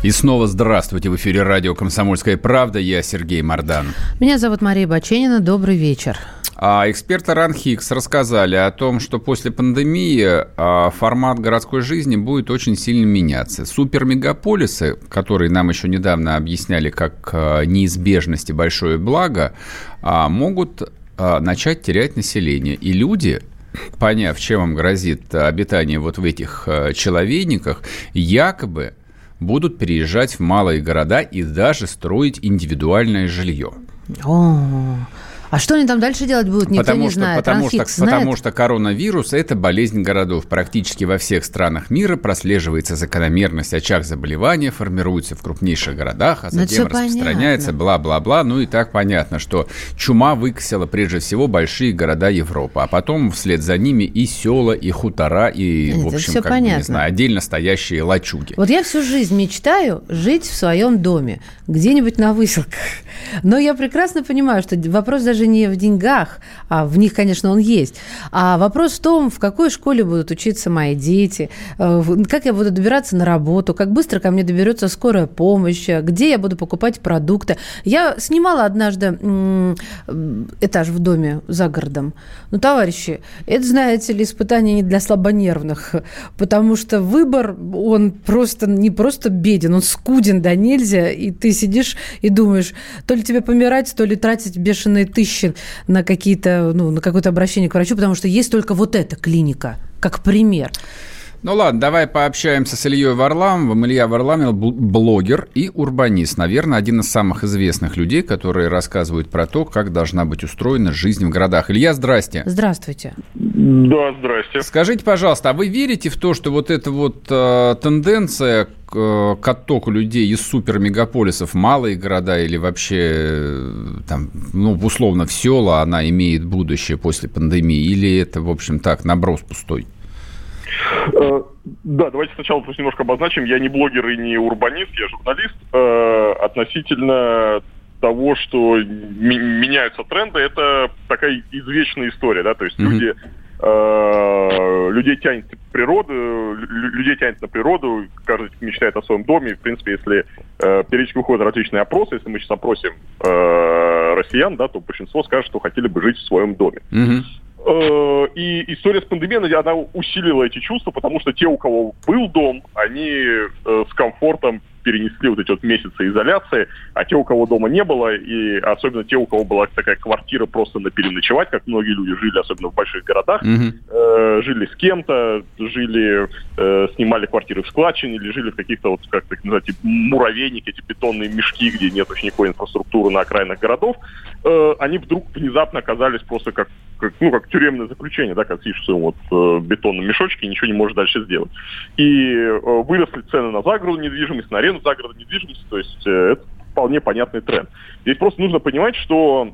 И снова здравствуйте. В эфире радио «Комсомольская правда». Я Сергей Мордан. Меня зовут Мария Бачинина. Добрый вечер. Эксперты Ранхикс рассказали о том, что после пандемии формат городской жизни будет очень сильно меняться. Супермегаполисы, которые нам еще недавно объясняли как неизбежность и большое благо, могут начать терять население. И люди, поняв, чем им грозит обитание вот в этих человейниках, якобы будут переезжать в малые города и даже строить индивидуальное жилье. О-о-о. А что они там дальше делать будут, никто не знает. Потому что коронавирус – это болезнь городов. Практически во всех странах мира прослеживается закономерность. Очаг заболевания формируется в крупнейших городах, а затем распространяется, бла-бла-бла. Ну и так понятно, что чума выкосила прежде всего большие города Европы, а потом вслед за ними и села, и хутора, и, в общем, как бы, не знаю, отдельно стоящие лачуги. Вот я всю жизнь мечтаю жить в своем доме, где-нибудь на выселках. Но я прекрасно понимаю, что вопрос даже не в деньгах, а в них, конечно, он есть. А вопрос в том, в какой школе будут учиться мои дети, как я буду добираться на работу, как быстро ко мне доберется скорая помощь, где я буду покупать продукты. Я снимала однажды этаж в доме за городом. Ну, товарищи, это, знаете ли, испытание не для слабонервных, потому что выбор, он просто не просто беден, он скуден, да нельзя, и ты сидишь и думаешь, то ли тебе помирать, то ли тратить бешеные тысячи на какие-то, ну, на какое-то обращение к врачу, потому что есть только вот эта клиника, как пример. Ну ладно, давай пообщаемся с Ильей Варламовым. Илья Варламов – блогер и урбанист. Наверное, один из самых известных людей, которые рассказывают про то, как должна быть устроена жизнь в городах. Илья, здрасте. Здравствуйте. Да, здрасте. Скажите, пожалуйста, а вы верите в то, что вот эта вот тенденция к оттоку людей из супермегаполисов в малые города или вообще, там, ну, условно, в села, она имеет будущее после пандемии? Или это, в общем, так, наброс пустой? Да, давайте сначала просто немножко обозначим. Я не блогер и не урбанист, я журналист. Относительно того, что меняются тренды, это такая извечная история, да, то есть людей тянет на природу, каждый мечтает о своем доме. В принципе, если периодически выходят различные опросы, если мы сейчас опросим россиян, да, то большинство скажет, что хотели бы жить в своем доме. И история с пандемией, она усилила эти чувства, потому что те, у кого был дом, они с комфортом перенесли вот эти вот месяцы изоляции, а те, у кого дома не было, и особенно те, у кого была такая квартира просто на переночевать, как многие люди жили, особенно в больших городах, жили с кем-то, снимали квартиры в складчине, или жили в каких-то вот, как так называть, муравейники, эти бетонные мешки, где нет уж никакой инфраструктуры на окраинах городов, они вдруг внезапно оказались просто как тюремное заключение, да, как сидишь в своем вот бетонном мешочке и ничего не можешь дальше сделать. И выросли цены на загородную недвижимость, на аренду загородной недвижимости, то есть это вполне понятный тренд. Здесь просто нужно понимать, что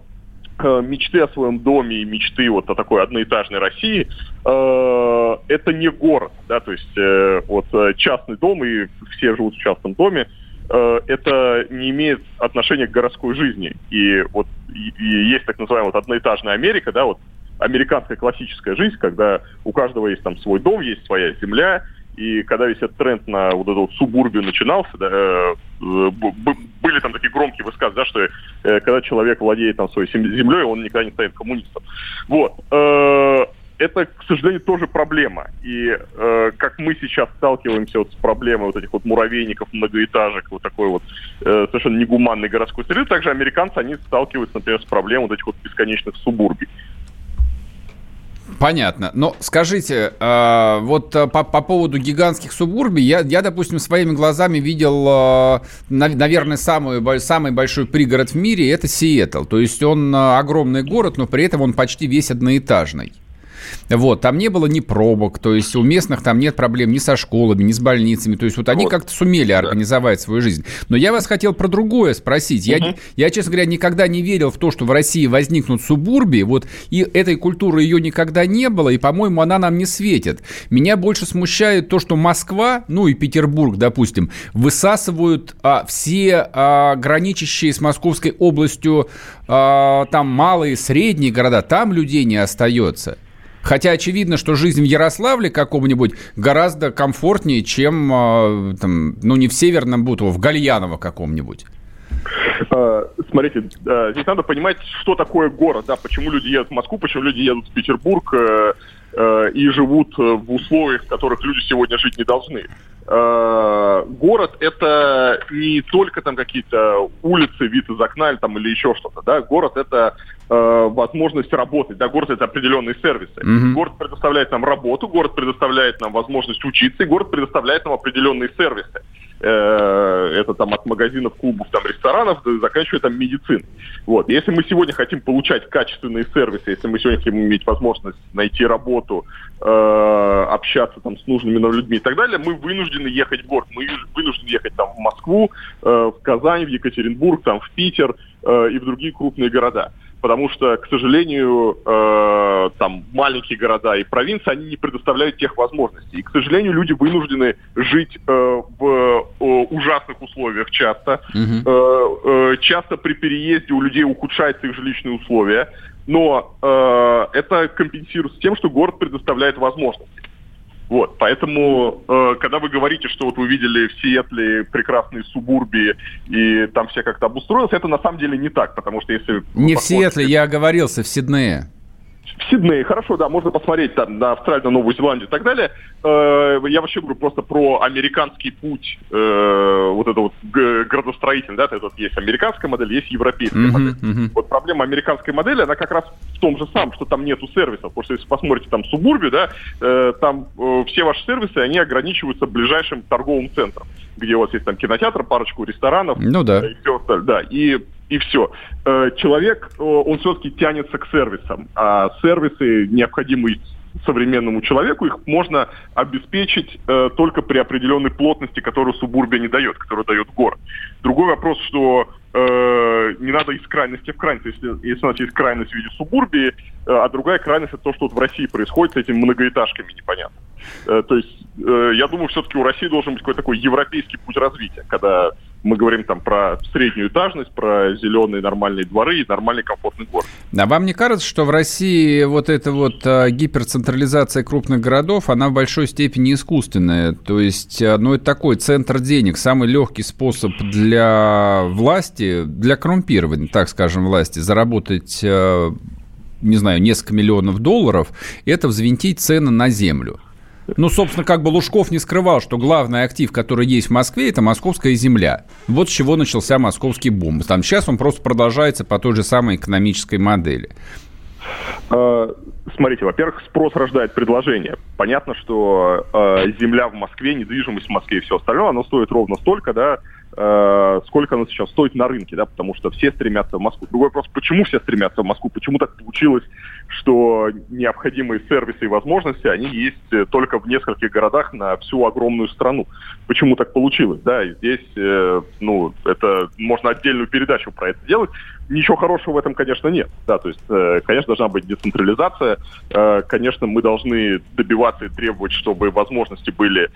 мечты о своем доме и мечты вот о такой одноэтажной России это не город, да, то есть вот частный дом, и все живут в частном доме, это не имеет отношения к городской жизни. И вот и есть так называемая вот одноэтажная Америка, да, вот американская классическая жизнь, когда у каждого есть там свой дом, есть своя земля. И когда весь этот тренд на вот эту вот субурбию начинался, да, были там такие громкие высказы, да, что когда человек владеет там своей землей, он никогда не станет коммунистом. Вот. Это, к сожалению, тоже проблема. И как мы сейчас сталкиваемся вот с проблемой вот этих вот муравейников, многоэтажек, вот такой вот совершенно негуманной городской среды, также американцы, они сталкиваются, например, с проблемой вот этих вот бесконечных субурбий. Понятно. Но скажите, вот по поводу гигантских субурбий, я, допустим, своими глазами видел, наверное, самый большой пригород в мире – это Сиэтл. То есть он огромный город, но при этом он почти весь одноэтажный. Вот, там не было ни пробок, то есть у местных там нет проблем ни со школами, ни с больницами. То есть вот они как-то сумели организовать свою жизнь. Но я вас хотел про другое спросить. Я, честно говоря, никогда не верил в то, что в России возникнут субурбии. Вот, и этой культуры ее никогда не было, и, по-моему, она нам не светит. Меня больше смущает то, что Москва, ну и Петербург, допустим, высасывают все граничащие с Московской областью там малые, средние города. Там людей не остается. Хотя очевидно, что жизнь в Ярославле каком-нибудь гораздо комфортнее, чем, там, ну, не в Северном Бутово, в Гальяново каком-нибудь. Смотрите, здесь надо понимать, что такое город, да, почему люди едут в Москву, почему люди едут в Петербург и живут в условиях, в которых люди сегодня жить не должны. Город – это не только там какие-то улицы, вид из окна или еще что-то. Да? Город – это возможность работать. Да? Город – это определенные сервисы. Mm-hmm. Город предоставляет нам работу, город предоставляет нам возможность учиться, и город предоставляет нам определенные сервисы. Это там от магазинов, клубов, там, ресторанов, заканчивая там медициной. Вот. Если мы сегодня хотим получать качественные сервисы, если мы сегодня хотим иметь возможность найти работу, общаться там с нужными нам людьми и так далее, мы вынуждены ехать в город. Мы вынуждены ехать там в Москву, в Казань, в Екатеринбург, там, в Питер и в другие крупные города. Потому что, к сожалению, там маленькие города и провинции, они не предоставляют тех возможностей. И, к сожалению, люди вынуждены жить в ужасных условиях часто. Часто при переезде у людей ухудшаются их жилищные условия. Но это компенсируется тем, что город предоставляет возможности. Вот, поэтому, когда вы говорите, что вот вы видели в Сиэтле прекрасные субурбии, и там все как-то обустроилось, это на самом деле не так, потому что если... Не в Сиэтле, я оговорился, в Сиднее. В Сиднее, хорошо, да, можно посмотреть там на Австралию, на Новую Зеландию и так далее. Я вообще говорю просто про американский путь, вот это вот градостроительный, да, тут есть американская модель, есть европейская модель. Вот проблема американской модели, она как раз в том же самом, что там нету сервисов, потому что если посмотрите там субурби, да, там все ваши сервисы, они ограничиваются ближайшим торговым центром, где у вас есть там кинотеатр, парочку ресторанов, ну, да. И все остальное, да, и все. Человек, он все-таки тянется к сервисам, а сервисы, необходимые современному человеку, их можно обеспечить только при определенной плотности, которую субурбия не дает, которую дает город. Другой вопрос, что не надо из крайности в крайность. Если у нас есть крайность в виде субурбии, а другая крайность – это то, что вот в России происходит с этими многоэтажками, непонятно. То есть, я думаю, все-таки у России должен быть какой-то такой европейский путь развития, когда мы говорим там про среднюю этажность, про зеленые нормальные дворы и нормальный комфортный город. А вам не кажется, что в России вот эта вот гиперцентрализация крупных городов, она в большой степени искусственная? То есть, ну, это такой центр денег, самый легкий способ для власти, для коррумпирования, так скажем, власти, заработать, не знаю, несколько миллионов долларов, это взвинтить цены на землю. Ну, собственно, как бы Лужков не скрывал, что главный актив, который есть в Москве, это московская земля. Вот с чего начался московский бум. Там сейчас он просто продолжается по той же самой экономической модели. Смотрите, во-первых, спрос рождает предложение. Понятно, что земля в Москве, недвижимость в Москве и все остальное, оно стоит ровно столько, да, сколько она сейчас стоит на рынке, да, потому что все стремятся в Москву. Другой вопрос, почему все стремятся в Москву, почему так получилось, что необходимые сервисы и возможности, они есть только в нескольких городах на всю огромную страну. Почему так получилось, да, и здесь, ну, это можно отдельную передачу про это делать. Ничего хорошего в этом, конечно, нет, да, то есть, конечно, должна быть децентрализация, конечно, мы должны добиваться и требовать, чтобы возможности были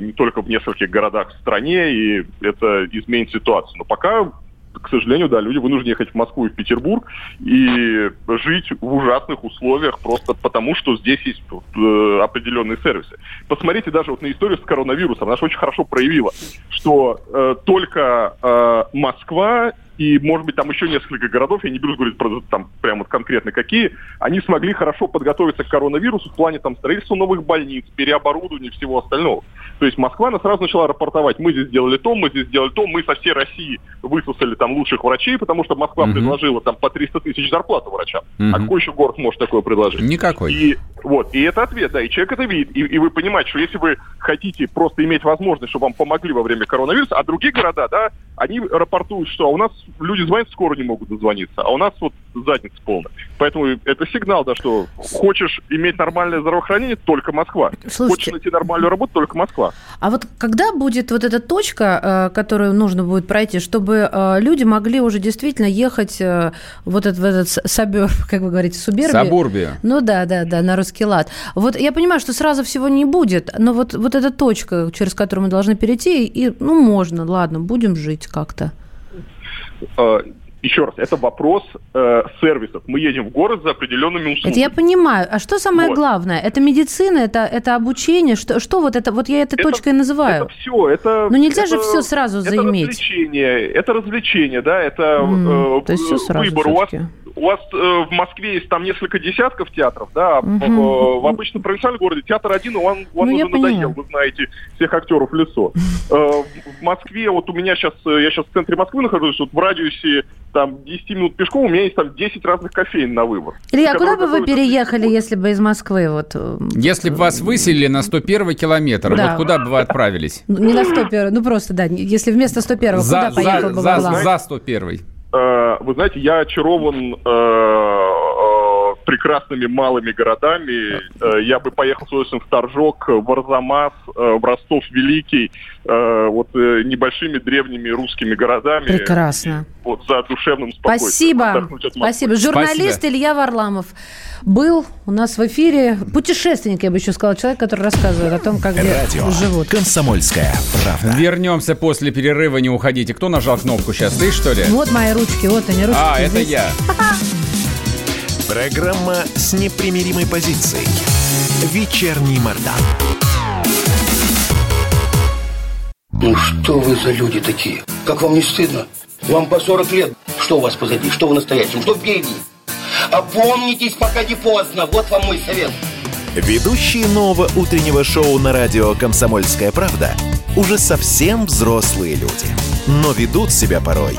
не только в нескольких городах в стране, и это изменит ситуацию, но пока, к сожалению, да, люди вынуждены ехать в Москву и в Петербург и жить в ужасных условиях просто потому, что здесь есть определенные сервисы. Посмотрите даже вот на историю с коронавирусом, она же очень хорошо проявила, что только Москва и, может быть, там еще несколько городов, я не берусь говорить про там прямо конкретно какие, они смогли хорошо подготовиться к коронавирусу в плане там строительства новых больниц, переоборудования и всего остального. То есть Москва, она сразу начала рапортовать, мы здесь сделали то, мы здесь сделали то, мы со всей России высосали там лучших врачей, потому что Москва предложила там по 300 тысяч зарплату врачам. А какой еще город может такое предложить? Никакой. И вот, и это ответ, да, и человек это видит, и вы понимаете, что если вы хотите просто иметь возможность, чтобы вам помогли во время коронавируса, а другие города, да, они рапортуют, что у нас люди звонят, скоро не могут дозвониться, а у нас вот задница полная. Поэтому это сигнал, да, что хочешь иметь нормальное здравоохранение, только Москва. Слушайте, хочешь найти нормальную работу, только Москва. А вот когда будет вот эта точка, которую нужно будет пройти, чтобы люди могли уже действительно ехать вот в этот саберб, как вы говорите, субербия? Ну да, на русский лад. Вот я понимаю, что сразу всего не будет, но вот эта точка, через которую мы должны перейти, и, ну, можно, ладно, будем жить как-то. Еще раз, это вопрос сервисов. Мы едем в город за определенными услугами. Это я понимаю. А что самое главное? Это медицина, это обучение? Что вот это? Вот я этой точкой называю. Это все. Это, но нельзя же все сразу это заиметь. Это развлечение, да? Это то есть все сразу выбор. У вас в Москве есть там несколько десятков театров, да, в обычном провинциальном городе театр один, он уже надоел, вы знаете, всех актеров в лицо. В Москве, вот у меня сейчас, я сейчас в центре Москвы нахожусь, вот в радиусе там 10 минут пешком у меня есть там 10 разных кофеин на выбор. Илья, куда бы вы переехали, если бы из Москвы? Вот? Если бы вас выселили на 101 километр, да. Вот куда бы вы отправились? Не на 101, ну просто, да, если вместо 101, куда поехал бы Влад? За 101. Вы знаете, я очарован прекрасными малыми городами. Я бы поехал, собственно, в Торжок, в Арзамас, в Ростов Великий, вот небольшими древними русскими городами. Прекрасно. Вот за душевным спокойствием. Спасибо. Журналист Илья Варламов был у нас в эфире. Путешественник, я бы еще сказала, человек, который рассказывает о том, как где живут. Комсомольская правда. Вернемся после перерыва, не уходите. Кто нажал кнопку сейчас? Ты, что ли? Вот мои ручки, вот они, ручки. А, здесь. Это я. Программа с непримиримой позицией. Вечерний Мордан. Ну что вы за люди такие? Как вам не стыдно? Вам по 40 лет. Что у вас позади? Что вы настоящим? Что в беде? Опомнитесь, пока не поздно. Вот вам мой совет. Ведущие нового утреннего шоу на радио «Комсомольская правда» уже совсем взрослые люди, но ведут себя порой.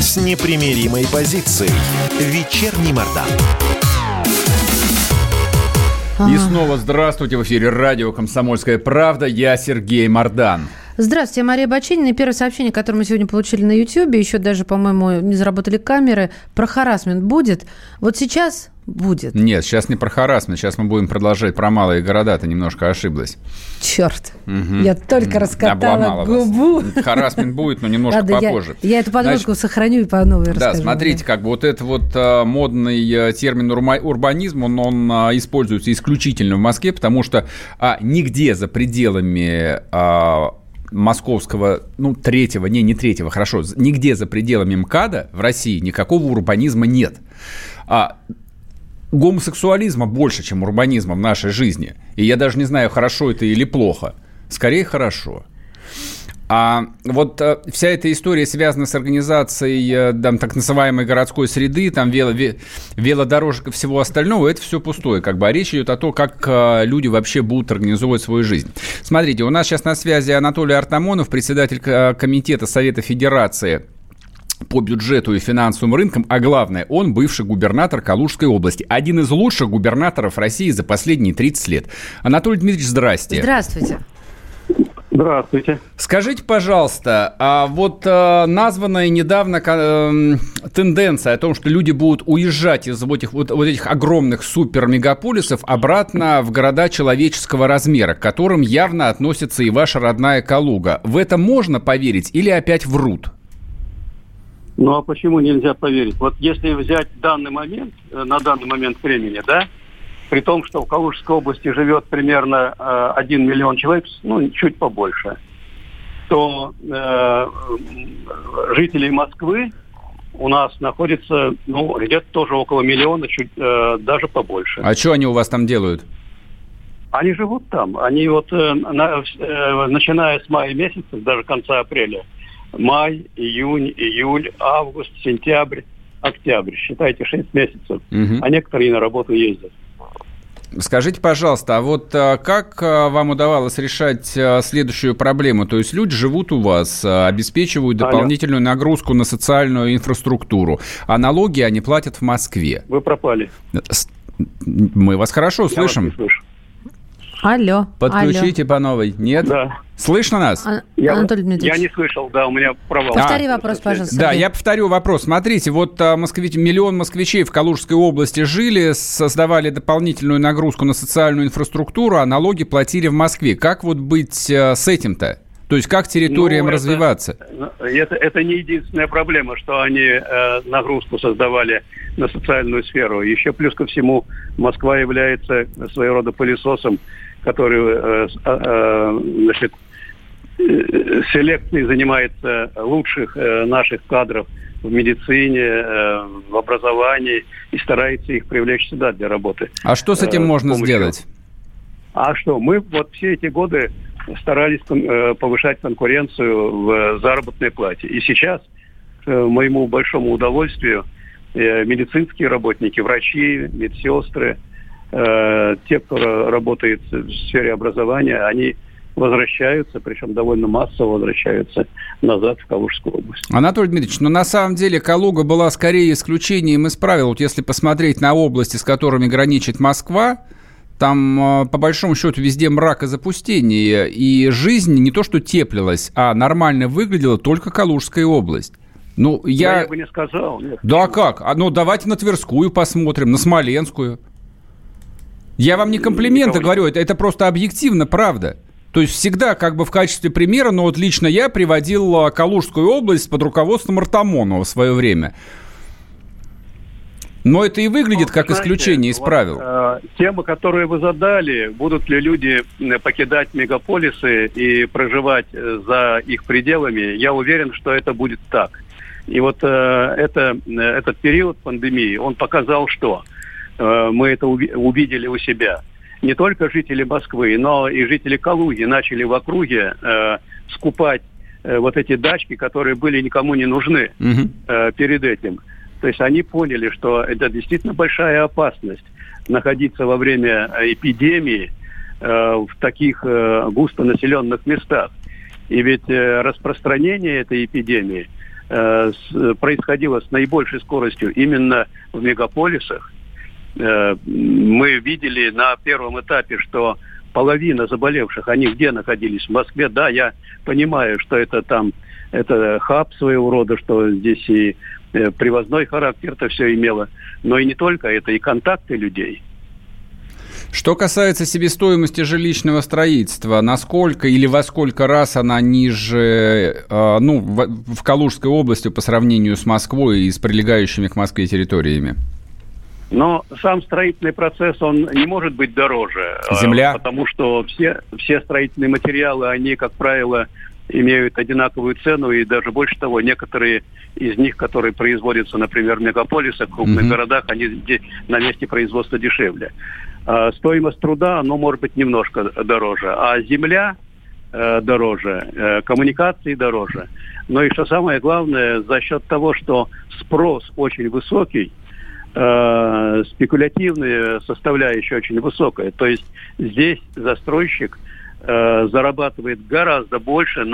с непримиримой позицией. Вечерний Мордан. И снова здравствуйте. В эфире радио «Комсомольская правда». Я Сергей Мордан. Здравствуйте, я Мария Бачинина. И первое сообщение, которое мы сегодня получили на Ютьюбе, еще даже, по-моему, не заработали камеры, про харассмент будет. Вот сейчас будет. Нет, сейчас не про харассмент. Сейчас мы будем продолжать про малые города. Ты немножко ошиблась. Черт. Угу. Я только раскатала губу. Харассмент будет, но немножко попозже. Я эту подводку сохраню и по новой расскажу. Да, смотрите, как бы вот этот вот модный термин урбанизм, он используется исключительно в Москве, потому что нигде за пределами московского, нигде за пределами МКАДа в России никакого урбанизма нет. Гомосексуализма больше, чем урбанизма в нашей жизни. И я даже не знаю, хорошо это или плохо. Скорее, хорошо. А вот вся эта история связана с организацией там, так называемой городской среды, там велодорожек и всего остального, это все пустое, как бы, а речь идет о том, как люди вообще будут организовывать свою жизнь. Смотрите, у нас сейчас на связи Анатолий Артамонов, председатель комитета Совета Федерации по бюджету и финансовым рынкам, а главное, он бывший губернатор Калужской области, один из лучших губернаторов России за последние 30 лет. Анатолий Дмитриевич, здрасте. Здравствуйте. Здравствуйте. Скажите, пожалуйста, а вот названная недавно тенденция о том, что люди будут уезжать из вот этих огромных супермегаполисов обратно в города человеческого размера, к которым явно относится и ваша родная Калуга. В это можно поверить или опять врут? Ну, а почему нельзя поверить? Вот если взять данный момент, на данный момент времени, да, при том, что в Калужской области живет примерно 1 миллион человек, ну, чуть побольше, то жителей Москвы у нас находится, ну, где-то тоже около миллиона, чуть даже побольше. А что они у вас там делают? Они живут там. Они вот, начиная с мая месяца, даже конца апреля, май, июнь, июль, август, сентябрь, октябрь. Считайте 6 месяцев, а некоторые на работу ездят. Скажите, пожалуйста, а вот как вам удавалось решать следующую проблему? То есть люди живут у вас, обеспечивают дополнительную нагрузку на социальную инфраструктуру, а налоги они платят в Москве. Вы пропали. Мы вас хорошо слышим. Я вас не слышу. Алло. Подключите по новой. Нет? Да. Слышно нас? Анатолий Дмитриевич. Я не слышал, да, у меня провал. Повтори вопрос, пожалуйста. Да, я повторю вопрос. Смотрите, вот миллион москвичей в Калужской области жили, создавали дополнительную нагрузку на социальную инфраструктуру, а налоги платили в Москве. Как вот быть с этим-то? То есть как территориям развиваться? Это не единственная проблема, что они нагрузку создавали на социальную сферу. Еще плюс ко всему Москва является своего рода пылесосом, который селекцией занимается лучших наших кадров в медицине, в образовании и старается их привлечь сюда для работы. А что с этим можно сделать? А что? Мы вот все эти годы старались повышать конкуренцию в заработной плате. И сейчас, к моему большому удовольствию, медицинские работники, врачи, медсестры, те, кто работает в сфере образования, они возвращаются, причем довольно массово возвращаются назад в Калужскую область. Анатолий Дмитриевич, но на самом деле Калуга была скорее исключением из правил. Вот если посмотреть на области, с которыми граничит Москва, там, по большому счету, везде мрак и запустение, и жизнь не то что теплилась, а нормально выглядела только Калужская область. Ну, я бы не сказал. Нет. Да как? Ну, давайте на Тверскую посмотрим, на Смоленскую. Я вам не комплименты говорю, это просто объективно, правда. То есть всегда как бы в качестве примера, но вот лично я приводил Калужскую область под руководством Артамонова в свое время. Но это и выглядит как исключение из правил. Тема, которую вы задали, будут ли люди покидать мегаполисы и проживать за их пределами, я уверен, что это будет так. И вот этот период пандемии, он показал, что мы это увидели у себя. Не только жители Москвы, но и жители Калуги начали в округе скупать вот эти дачки, которые были никому не нужны перед этим. То есть они поняли, что это действительно большая опасность находиться во время эпидемии в таких густонаселенных местах. И ведь распространение этой эпидемии происходило с наибольшей скоростью именно в мегаполисах. Мы видели на первом этапе, что половина заболевших, они где находились? В Москве, да, я понимаю, что это там, это хаб своего рода, что здесь и привозной характер-то все имело, но и не только, это и контакты людей. Что касается себестоимости жилищного строительства, насколько или во сколько раз она ниже, в Калужской области по сравнению с Москвой и с прилегающими к Москве территориями? Но сам строительный процесс, он не может быть дороже. Земля? Потому что все строительные материалы, они, как правило, имеют одинаковую цену, и даже больше того, некоторые из них, которые производятся, например, в мегаполисах, в крупных городах, они на месте производства дешевле. Стоимость труда, она может быть немножко дороже, а земля дороже, коммуникации дороже. Но и что самое главное, за счет того, что спрос очень высокий, спекулятивная составляющая очень высокая. То есть здесь застройщик зарабатывает гораздо больше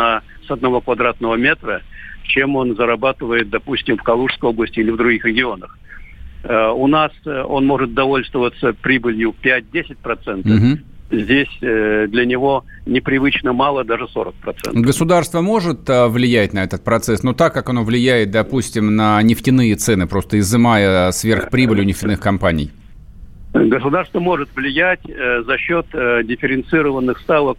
с одного квадратного метра, чем он зарабатывает, допустим, в Калужской области или в других регионах. У нас он может довольствоваться прибылью 5-10%. Здесь для него непривычно мало, даже 40%. Государство может влиять на этот процесс, но так, как оно влияет, допустим, на нефтяные цены, просто изымая сверхприбыль у нефтяных компаний? Государство может влиять за счет дифференцированных ставок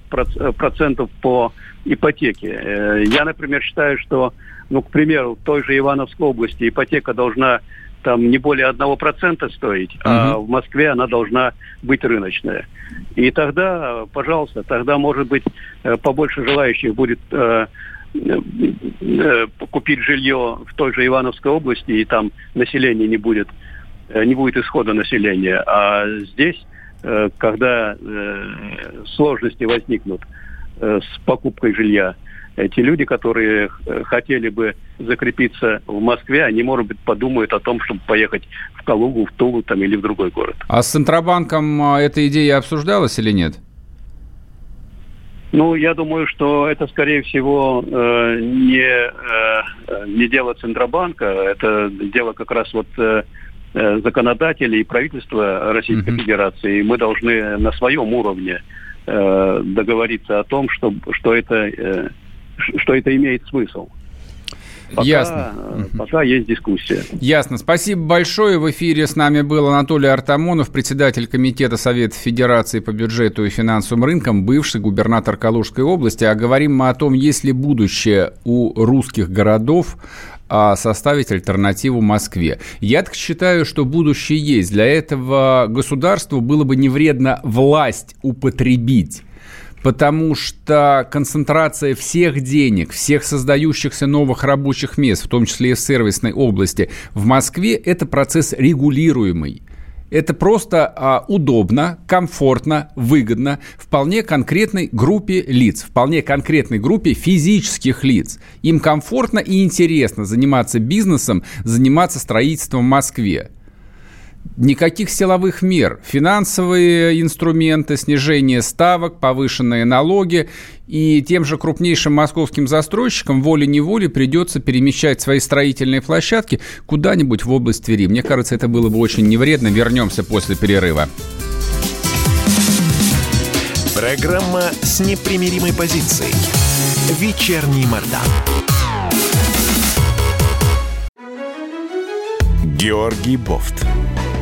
процентов по ипотеке. Я, например, считаю, что, к примеру, в той же Ивановской области ипотека должна там не более 1% стоить, а в Москве она должна быть рыночная. И тогда, пожалуйста, может быть побольше желающих будет купить жилье в той же Ивановской области, и там населения не будет исхода населения. А здесь, когда сложности возникнут с покупкой жилья, Те люди, которые хотели бы закрепиться в Москве, они, может быть, подумают о том, чтобы поехать в Калугу, в Тулу там, или в другой город. А с Центробанком эта идея обсуждалась или нет? Ну, я думаю, что это, скорее всего, не дело Центробанка. Это дело как раз вот законодателей и правительства Российской Федерации. И мы должны на своем уровне договориться о том, что это имеет смысл. Пока есть дискуссия. Ясно. Спасибо большое. В эфире с нами был Анатолий Артамонов, председатель комитета Совета Федерации по бюджету и финансовым рынкам, бывший губернатор Калужской области. А говорим мы о том, есть ли будущее у русских городов составить альтернативу Москве. Я так считаю, что будущее есть. Для этого государству было бы не вредно власть употребить. Потому что концентрация всех денег, всех создающихся новых рабочих мест, в том числе и в сервисной области, в Москве – это процесс регулируемый. Это просто удобно, комфортно, выгодно вполне конкретной группе лиц, вполне конкретной группе физических лиц. Им комфортно и интересно заниматься бизнесом, заниматься строительством в Москве. Никаких силовых мер, финансовые инструменты, снижение ставок, повышенные налоги. И тем же крупнейшим московским застройщикам волей-неволей придется перемещать свои строительные площадки куда-нибудь в область Твери. Мне кажется, это было бы очень невредно. Вернемся после перерыва. Программа с непримиримой позицией. Вечерний Мордан. Георгий Бофт.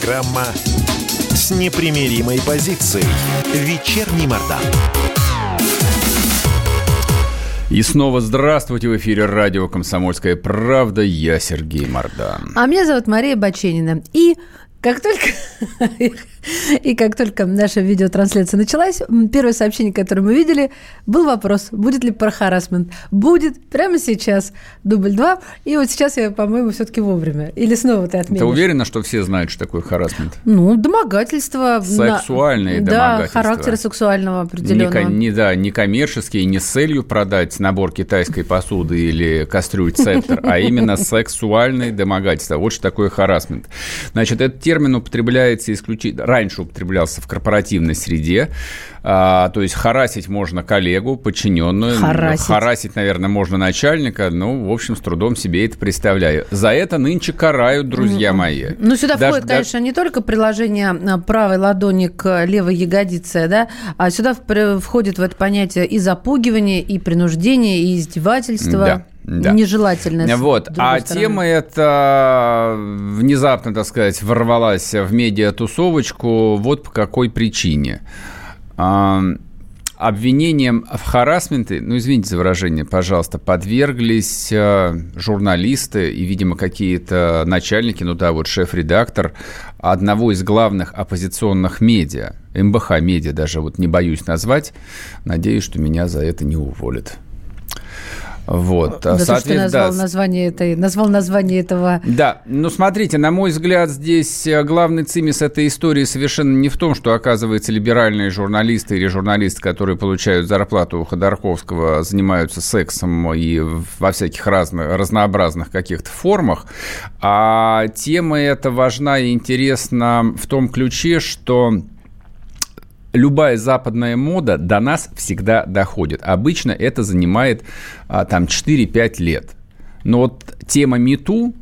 Программа с непримиримой позицией. Вечерний Мордан. И снова здравствуйте. В эфире радио «Комсомольская правда». Я Сергей Мордан. А меня зовут Мария Бачинина. И как только наша видеотрансляция началась, первое сообщение, которое мы видели, был вопрос, будет ли про харассмент. Будет прямо сейчас. Дубль 2. И вот сейчас я, по-моему, все-таки вовремя. Или снова ты отменишь? Ты уверена, что все знают, что такое харассмент? Ну, домогательство. Сексуальные домогательства. Да, характера сексуального определенного. Не коммерческие, не с целью продать набор китайской посуды или кастрюль Цептер, а именно сексуальные домогательства. Вот что такое харассмент. Значит, этот термин употребляется исключительно... Раньше употреблялся в корпоративной среде. То есть харасить можно коллегу, подчиненную. Харасить, наверное, можно начальника. Ну, в общем, с трудом себе это представляю. За это нынче карают, друзья мои. Ну, сюда входит, конечно, не только приложение правой ладони к левой ягодице, да, а сюда входит в это понятие и запугивание, и принуждение, и издевательство. Да. Да. Нежелательно. Вот. А тема эта внезапно, так сказать, ворвалась в медиатусовочку. Вот по какой причине. Обвинением в харассменте, ну, извините за выражение, пожалуйста, подверглись журналисты и, видимо, какие-то начальники, ну да, вот шеф-редактор одного из главных оппозиционных медиа, МБХ-медиа даже, вот не боюсь назвать. Надеюсь, что меня за это не уволят. Вот. Да, назвал название этого. Да, ну смотрите, на мой взгляд, здесь главный цимис этой истории совершенно не в том, что, оказывается, либеральные журналисты или журналисты, которые получают зарплату у Ходорковского, занимаются сексом и во всяких разнообразных каких-то формах, а тема эта важна и интересна в том ключе, что... Любая западная мода до нас всегда доходит. Обычно это занимает там 4-5 лет. Но вот тема MeToo,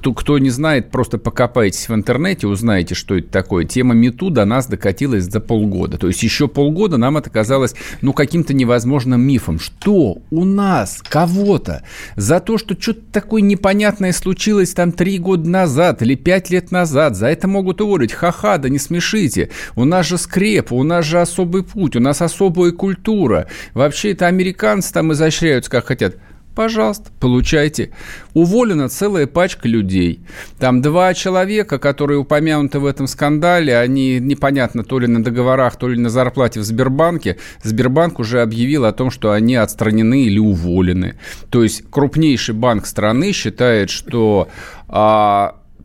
Кто не знает, просто покопайтесь в интернете, узнаете, что это такое. Тема МИТУ до нас докатилась за полгода. То есть еще полгода нам это казалось, ну, каким-то невозможным мифом. Что у нас кого-то за то, что что-то такое непонятное случилось там 3 года назад или 5 лет назад, за это могут уволить. Ха-ха, да не смешите. У нас же скреп, у нас же особый путь, у нас особая культура. Вообще это американцы там изощряются, как хотят. Пожалуйста, получайте. Уволена целая пачка людей. Там 2 человека, которые упомянуты в этом скандале, они непонятно то ли на договорах, то ли на зарплате в Сбербанке. Сбербанк уже объявил о том, что они отстранены или уволены. То есть крупнейший банк страны считает, что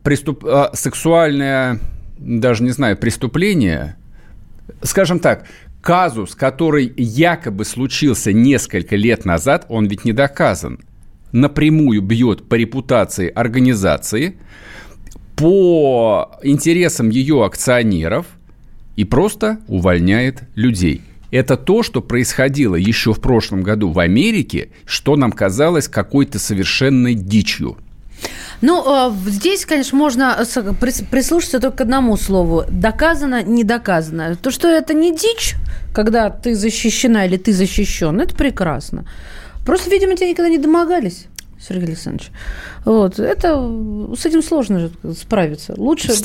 сексуальное, даже не знаю, преступление, скажем так, казус, который якобы случился несколько лет назад, он ведь не доказан. Напрямую бьет по репутации организации, по интересам ее акционеров и просто увольняет людей. Это то, что происходило еще в прошлом году в Америке, что нам казалось какой-то совершенной дичью. Ну, здесь, конечно, можно прислушаться только к одному слову. Доказано, не доказано. То, что это не дичь, когда ты защищена или ты защищен, это прекрасно. Просто, видимо, тебя никогда не домогались, Сергей Александрович. Вот. Это с этим сложно справиться. Лучше... С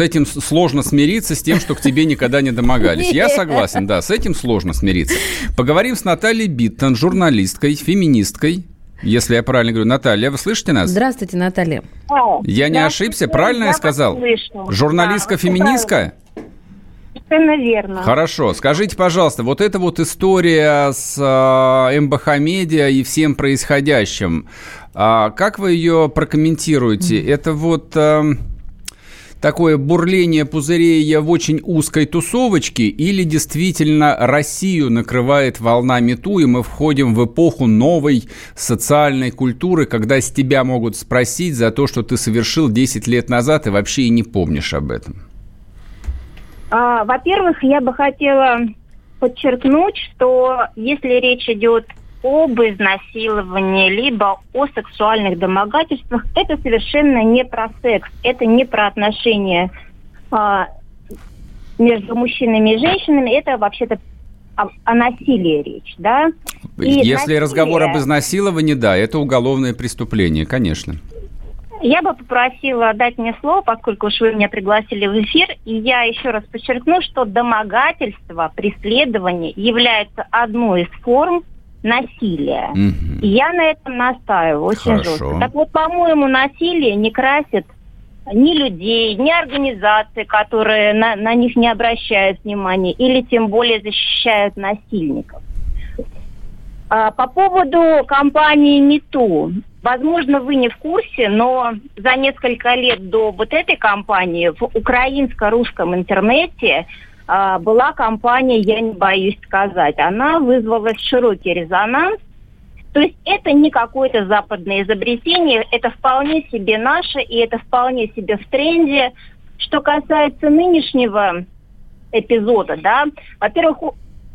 этим сложно смириться, с тем, что к тебе никогда не домогались. Я согласен, да, с этим сложно смириться. Поговорим с Натальей Биттон, журналисткой, феминисткой. Если я правильно говорю. Наталья, вы слышите нас? Здравствуйте, Наталья. Я не ошибся? Правильно я сказал? Журналистка-феминистка? Совершенно верно. Хорошо. Скажите, пожалуйста, вот эта вот история с МБХ-медиа и всем происходящим, как вы ее прокомментируете? Это вот... такое бурление пузырей в очень узкой тусовочке или действительно Россию накрывает волна МИТУ, и мы входим в эпоху новой социальной культуры, когда с тебя могут спросить за то, что ты совершил 10 лет назад и вообще и не помнишь об этом? Во-первых, я бы хотела подчеркнуть, что если речь идет об изнасиловании, либо о сексуальных домогательствах, это совершенно не про секс, это не про отношения между мужчинами и женщинами, это вообще-то о насилии речь, да? И если разговор об изнасиловании, да, это уголовное преступление, конечно. Я бы попросила дать мне слово, поскольку уж вы меня пригласили в эфир, и я еще раз подчеркну, что домогательство, преследование является одной из форм насилие. Mm-hmm. И я на этом настаиваю очень жестко. Так вот, по-моему, насилие не красит ни людей, ни организации, которые на них не обращают внимания, или тем более защищают насильников. По поводу компании «МИТУ». Возможно, вы не в курсе, но за несколько лет до вот этой кампании в украинско-русском интернете была компания, я не боюсь сказать, она вызвала широкий резонанс. То есть это не какое-то западное изобретение, это вполне себе наше, и это вполне себе в тренде. Что касается нынешнего эпизода, да, во-первых,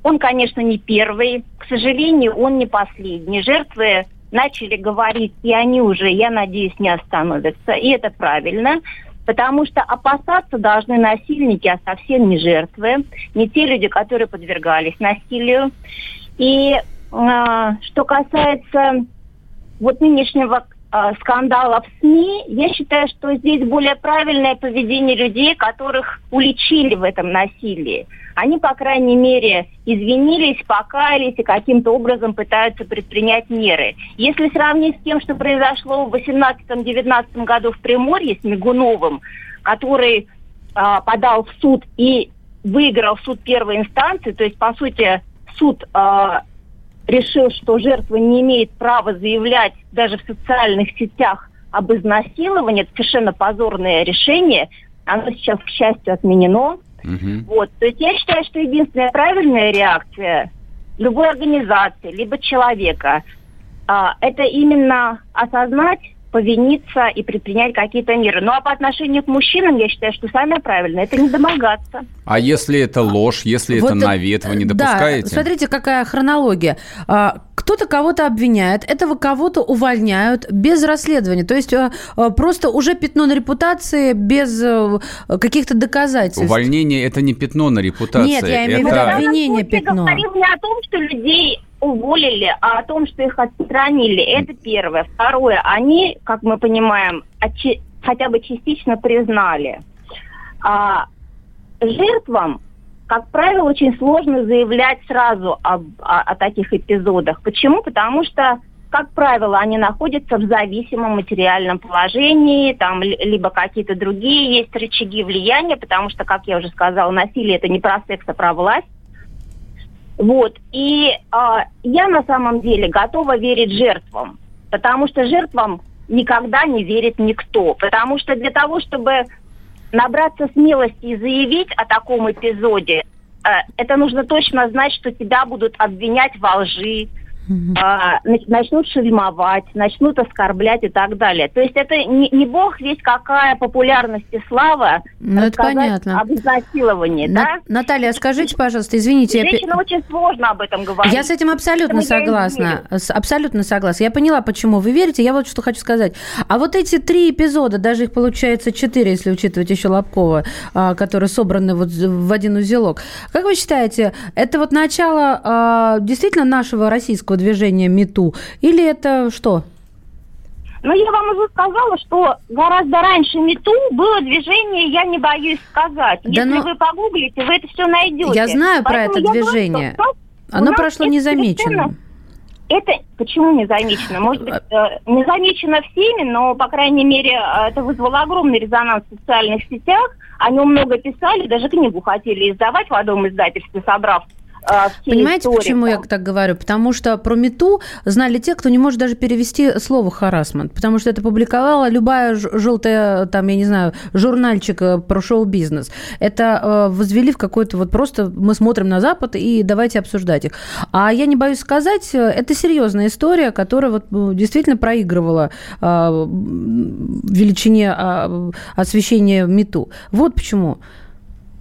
он, конечно, не первый, к сожалению, он не последний. Жертвы начали говорить, и они уже, я надеюсь, не остановятся, и это правильно. Потому что опасаться должны насильники, а совсем не жертвы, не те люди, которые подвергались насилию. И что касается вот нынешнего скандала в СМИ, я считаю, что здесь более правильное поведение людей, которых уличили в этом насилии. Они, по крайней мере, извинились, покаялись и каким-то образом пытаются предпринять меры. Если сравнить с тем, что произошло в 18-19 году в Приморье с Мигуновым, который подал в суд и выиграл суд первой инстанции, то есть, по сути, суд решил, что жертва не имеет права заявлять даже в социальных сетях об изнасиловании, это совершенно позорное решение, оно сейчас, к счастью, отменено. Угу. Вот. То есть я считаю, что единственная правильная реакция любой организации, либо человека, это именно осознать, повиниться и предпринять какие-то меры. Ну, а по отношению к мужчинам, я считаю, что самое правильное – это не домогаться. А если это ложь, если вот это навет, вы не допускаете? Да, смотрите, какая хронология. Кто-то кого-то обвиняет, этого кого-то увольняют без расследования. То есть просто уже пятно на репутации без каких-то доказательств. Увольнение – это не пятно на репутации. Нет, я имею в виду обвинение пятно. Говорил не о том, что людей уволили, а о том, что их отстранили. Это первое. Второе. Они, как мы понимаем, хотя бы частично признали. А жертвам, как правило, очень сложно заявлять сразу о таких эпизодах. Почему? Потому что, как правило, они находятся в зависимом материальном положении, там либо какие-то другие есть рычаги влияния, потому что, как я уже сказала, насилие – это не про секс, а про власть. Вот. И я на самом деле готова верить жертвам, потому что жертвам никогда не верит никто. Потому что для того, чтобы набраться смелости и заявить о таком эпизоде, это нужно точно знать, что тебя будут обвинять во лжи, начнут шельмовать, начнут оскорблять и так далее. То есть это не бог весть какая популярность и слава, ну, рассказать об изнасиловании. Да? Наталья, скажите, пожалуйста, извините. Женщинам очень сложно об этом говорить. Я с этим абсолютно согласна. Абсолютно согласна. Я поняла, почему вы верите. Я вот что хочу сказать. А вот эти 3 эпизода, даже их получается 4, если учитывать еще Лобкова, которые собраны вот в один узелок. Как вы считаете, это вот начало действительно нашего российского движения #MeToo, или это что? Ну, я вам уже сказала, что гораздо раньше #MeToo было движение «Я не боюсь сказать». Да, если вы погуглите, вы это все найдете. Я знаю про это движение. Думаю, оно прошло незамеченным. Это почему незамечено? Может быть, незамечено всеми, но, по крайней мере, это вызвало огромный резонанс в социальных сетях. О нем много писали, даже книгу хотели издавать в одном издательстве, собрав. Понимаете, истории, почему я так говорю? Потому что про #MeToo знали те, кто не может даже перевести слово «харассмент», потому что это публиковала любая желтая, там, я не знаю, журнальчик про шоу-бизнес. Это возвели в какой-то вот просто мы смотрим на Запад и давайте обсуждать их. А «Я не боюсь сказать», это серьезная история, которая вот действительно проигрывала величине освещения #MeToo. Вот почему.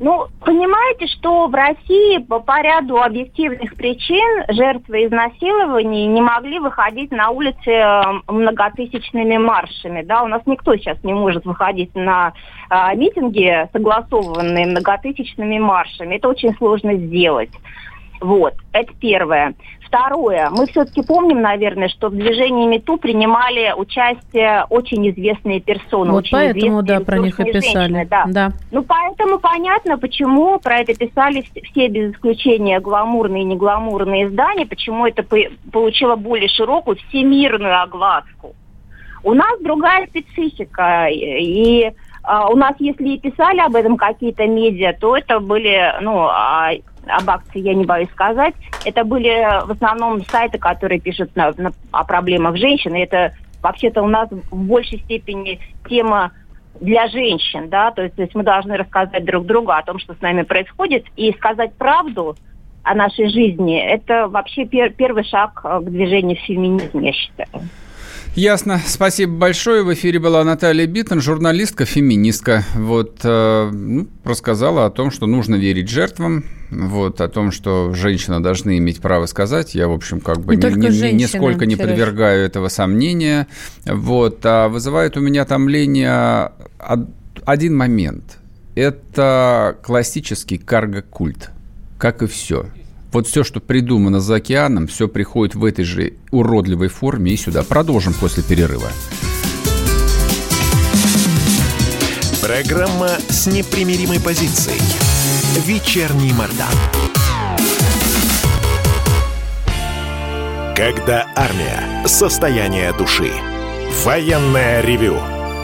Ну, понимаете, что в России по ряду объективных причин жертвы изнасилований не могли выходить на улицы многотысячными маршами, да, у нас никто сейчас не может выходить на митинги, согласованные многотысячными маршами, это очень сложно сделать, вот, это первое. Второе. Мы все-таки помним, наверное, что в движении #MeToo принимали участие очень известные персоны. Вот очень поэтому, да, про них и писали. Да. Да. Ну, поэтому понятно, почему про это писали все без исключения гламурные и негламурные издания, почему это получило более широкую всемирную огласку. У нас другая специфика, и у нас, если и писали об этом какие-то медиа, то это были, об акции «Я не боюсь сказать». Это были в основном сайты, которые пишут о проблемах женщин. И это вообще-то у нас в большей степени тема для женщин, да, то есть мы должны рассказать друг другу о том, что с нами происходит, и сказать правду о нашей жизни. Это вообще первый шаг к движению в феминизме, я считаю. Ясно. Спасибо большое. В эфире была Наталья Биттон, журналистка, феминистка. Вот, рассказала о том, что нужно верить жертвам, вот, о том, что женщины должны иметь право сказать. Я, в общем, как бы нисколько не подвергаю этого сомнения. Вот, а вызывает у меня томление один момент. Это классический карго-культ, как и все. Вот все, что придумано за океаном, все приходит в этой же уродливой форме и сюда. Продолжим после перерыва. Программа с непримиримой позицией. Вечерний Мордан. Когда армия. Состояние души. Военное ревю.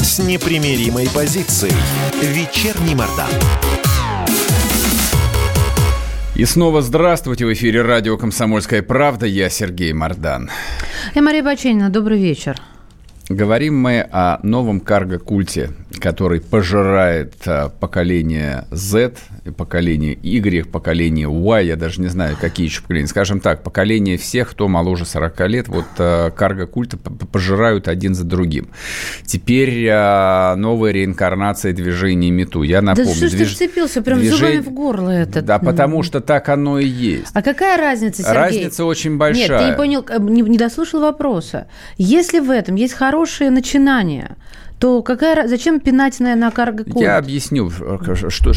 с непримиримой позицией. Вечерний Мордан. И снова здравствуйте. В эфире радио «Комсомольская правда». Я Сергей Мордан. И Мария Бачинина. Добрый вечер. Говорим мы о новом карго-культе, который пожирает поколение Z, поколение Y, поколение Y, я даже не знаю, какие еще поколения. Скажем так, поколение всех, кто моложе 40 лет, вот карго-культы пожирают один за другим. Теперь новая реинкарнация движения МИТУ. Я напомню. Да что ж ты вцепился, прям зубами в горло этот. Да, потому что так оно и есть. А какая разница, Сергей? Разница очень большая. Нет, ты не понял, не дослушал вопроса. Если в этом есть хорошие начинания, то какая, зачем пинать на карго-культ? Я объясню, что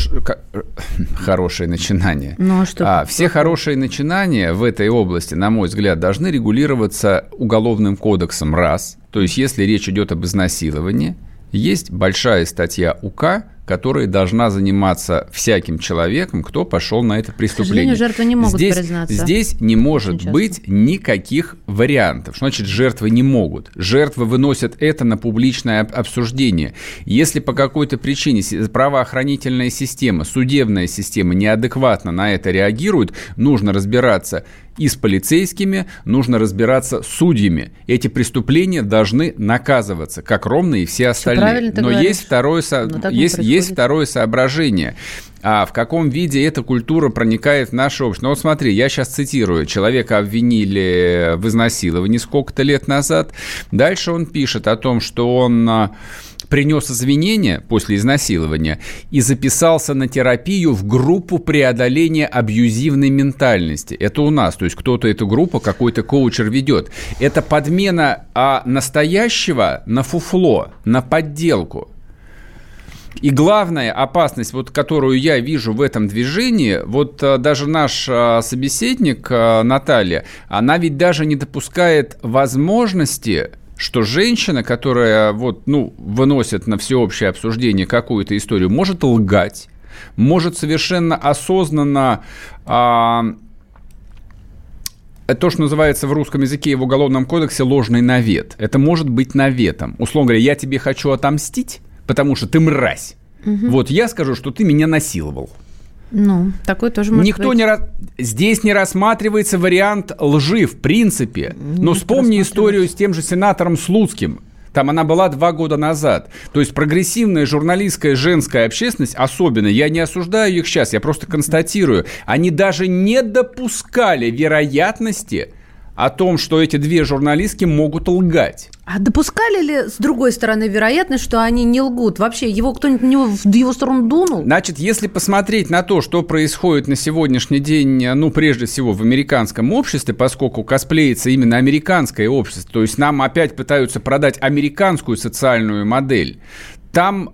хорошее начинание. Ну, а что? Все хорошие начинания в этой области, на мой взгляд, должны регулироваться уголовным кодексом раз. То есть, если речь идет об изнасиловании, есть большая статья УК, которая должна заниматься всяким человеком, кто пошел на это преступление. К сожалению, жертвы не могут признаться. Здесь не может быть никаких вариантов. Что значит жертвы не могут? Жертвы выносят это на публичное обсуждение. Если по какой-то причине правоохранительная система, судебная система неадекватно на это реагирует, нужно разбираться и с полицейскими, нужно разбираться с судьями. Эти преступления должны наказываться, как ровно и все остальные. Но есть второе, есть второе соображение. А в каком виде эта культура проникает в наше общество? Ну вот смотри, я сейчас цитирую. Человека обвинили в изнасиловании сколько-то лет назад. Дальше он пишет о том, что он принес извинения после изнасилования и записался на терапию в группу преодоления абьюзивной ментальности. Это у нас, то есть кто-то эту группу, какой-то коучер ведет. Это подмена настоящего на фуфло, на подделку. И главная опасность, вот, которую я вижу в этом движении, вот даже наш собеседник Наталья, она ведь даже не допускает возможности, что женщина, которая вот, выносит на всеобщее обсуждение какую-то историю, может лгать, может совершенно осознанно... То, что называется в русском языке и в Уголовном кодексе ложный навет. Это может быть наветом. Условно говоря, я тебе хочу отомстить, потому что ты мразь. Угу. Вот я скажу, что ты меня насиловал. Ну, такое тоже может быть. Здесь не рассматривается вариант лжи в принципе. Но вспомни историю с тем же сенатором Слуцким. Там она была 2 года назад. То есть прогрессивная журналистская женская общественность, особенно, я не осуждаю их сейчас, я просто констатирую, они даже не допускали вероятности о том, что эти две журналистки могут лгать. А допускали ли, с другой стороны, вероятность, что они не лгут? Вообще, его кто-нибудь в его сторону дунул? Значит, если посмотреть на то, что происходит на сегодняшний день, прежде всего, в американском обществе, поскольку косплеится именно американское общество, то есть нам опять пытаются продать американскую социальную модель, там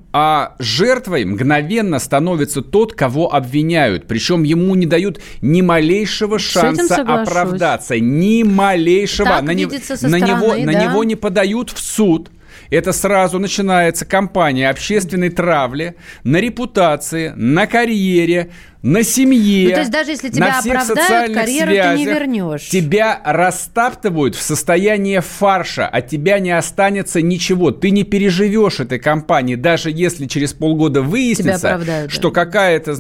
жертвой мгновенно становится тот, кого обвиняют. Причем ему не дают ни малейшего шанса оправдаться. Ни малейшего. На него не подают в суд. Это сразу начинается кампания общественной травли на репутации, на карьере, на семье, то есть даже если тебя оправдают, карьеру ты не вернешь. Тебя растаптывают в состояние фарша, от тебя не останется ничего. Ты не переживешь этой кампании, даже если через полгода выяснится, что какая-то,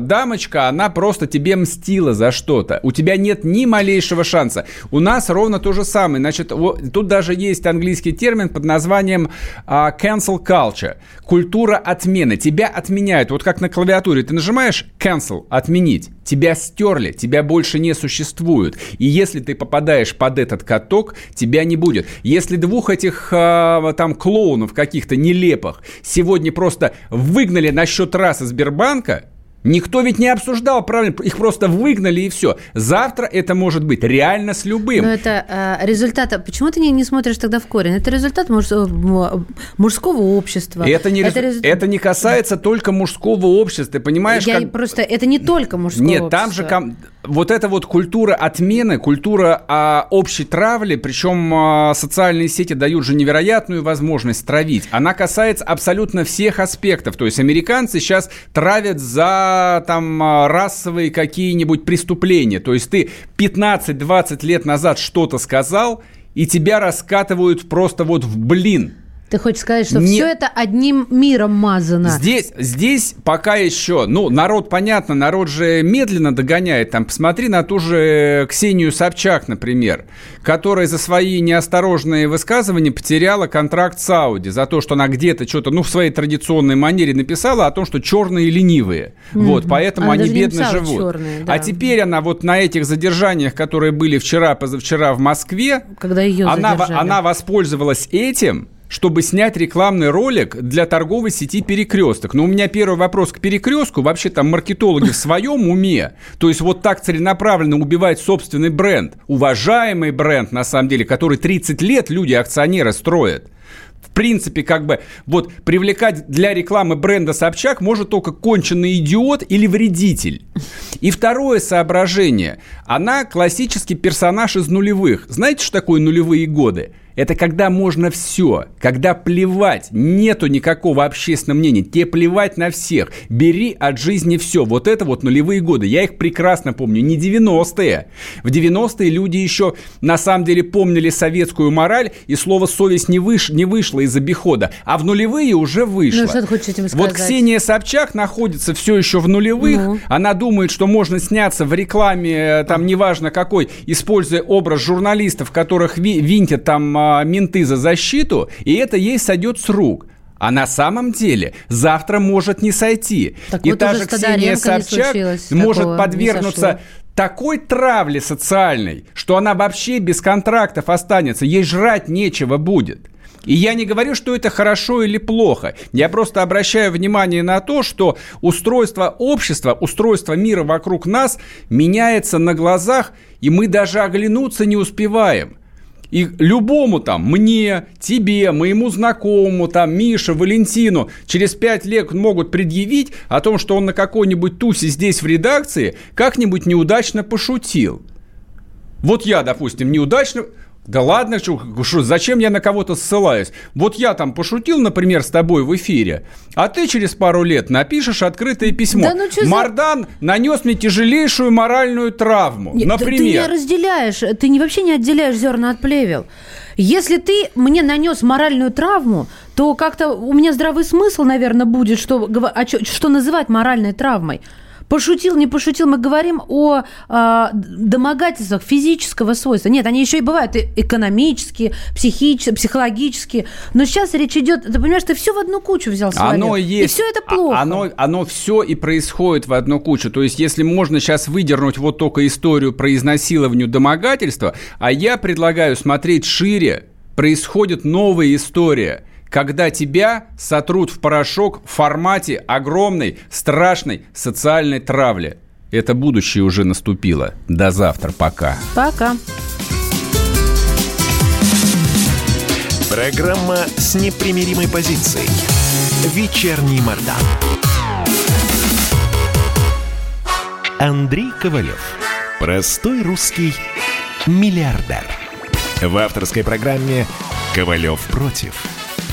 дамочка, она просто тебе мстила за что-то. У тебя нет ни малейшего шанса. У нас ровно то же самое. Тут даже есть английский термин под названием cancel culture. Культура отмены. Тебя отменяют. Вот как на клавиатуре ты нажимаешь cancel, отменить. Тебя стерли, тебя больше не существует. И если ты попадаешь под этот каток, тебя не будет. Если двух этих клоунов каких-то нелепых сегодня просто выгнали на счет раз из Сбербанка, Никто ведь не обсуждал, правильно, их просто выгнали и все. Завтра это может быть реально с любым. Но это результат... Почему ты не смотришь тогда в корень? Это результат мужского общества. Это не касается только мужского общества, ты понимаешь? Просто это не только мужское общество. Нет, там же вот эта вот культура отмены, культура общей травли, причем социальные сети дают же невероятную возможность травить. Она касается абсолютно всех аспектов. То есть американцы сейчас травят за там расовые какие-нибудь преступления. То есть ты 15-20 лет назад что-то сказал, и тебя раскатывают просто вот в блин. Ты хочешь сказать, что все это одним миром мазано? Здесь пока еще... Ну, народ, понятно, народ же медленно догоняет. Там, посмотри на ту же Ксению Собчак, например, которая за свои неосторожные высказывания потеряла контракт с Ауди за то, что она где-то что-то, ну, в своей традиционной манере написала о том, что черные ленивые. Mm-hmm. Вот, поэтому она они бедно живут. Черные, да. А теперь она вот на этих задержаниях, которые были вчера, позавчера в Москве, когда ее она воспользовалась этим, чтобы снять рекламный ролик для торговой сети «Перекресток». Но у меня первый вопрос к «Перекрестку». Вообще там маркетологи в своем уме, то есть вот так целенаправленно убивать собственный бренд, уважаемый бренд, на самом деле, который 30 лет люди-акционеры строят. В принципе, как бы, вот привлекать для рекламы бренда Собчак может только конченый идиот или вредитель. И второе соображение. Она классический персонаж из нулевых. Знаете, что такое нулевые годы? Это когда можно все, когда плевать, нету никакого общественного мнения, тебе плевать на всех, бери от жизни все. Вот это вот нулевые годы, я их прекрасно помню, не 90-е. В 90-е люди еще на самом деле помнили советскую мораль, и слово «совесть» не вышло из обихода, а в нулевые уже вышло. Ну, что ты хочешь этим сказать? Вот Ксения Собчак находится все еще в нулевых, она думает, что можно сняться в рекламе, там неважно какой, используя образ журналистов, которых винтят там менты за защиту, и это ей сойдет с рук. А на самом деле завтра может не сойти. Так и вот та же Ксения Собчак может подвергнуться такой травле социальной, что она вообще без контрактов останется. Ей жрать нечего будет. И я не говорю, что это хорошо или плохо. Я просто обращаю внимание на то, что устройство общества, устройство мира вокруг нас меняется на глазах, и мы даже оглянуться не успеваем. И любому там, мне, тебе, моему знакомому, там, Мише, Валентину, через 5 лет могут предъявить о том, что он на какой-нибудь тусе здесь в редакции как-нибудь неудачно пошутил. Вот я, допустим, неудачно... Да ладно, зачем я на кого-то ссылаюсь? Вот я там пошутил, например, с тобой в эфире, а ты через пару лет напишешь открытое письмо. Да, ну, Мордан нанес мне тяжелейшую моральную травму, нет, например. Ты не разделяешь, ты вообще не отделяешь зерна от плевел. Если ты мне нанес моральную травму, то как-то у меня здравый смысл, наверное, будет, что называть моральной травмой. Пошутил, не пошутил, мы говорим о домогательствах физического свойства. Нет, они еще и бывают экономические, психологические. Но сейчас речь идет, ты понимаешь, ты все в одну кучу взял свалил. И все это плохо. Оно все и происходит в одну кучу. То есть если можно сейчас выдернуть вот только историю про изнасилование, домогательство, а я предлагаю смотреть шире, происходит новая история, когда тебя сотрут в порошок в формате огромной, страшной социальной травли. Это будущее уже наступило. До завтра. Пока. Пока. Программа с непримиримой позицией. Вечерний Мордан. Андрей Ковалев. Простой русский миллиардер. В авторской программе «Ковалев против».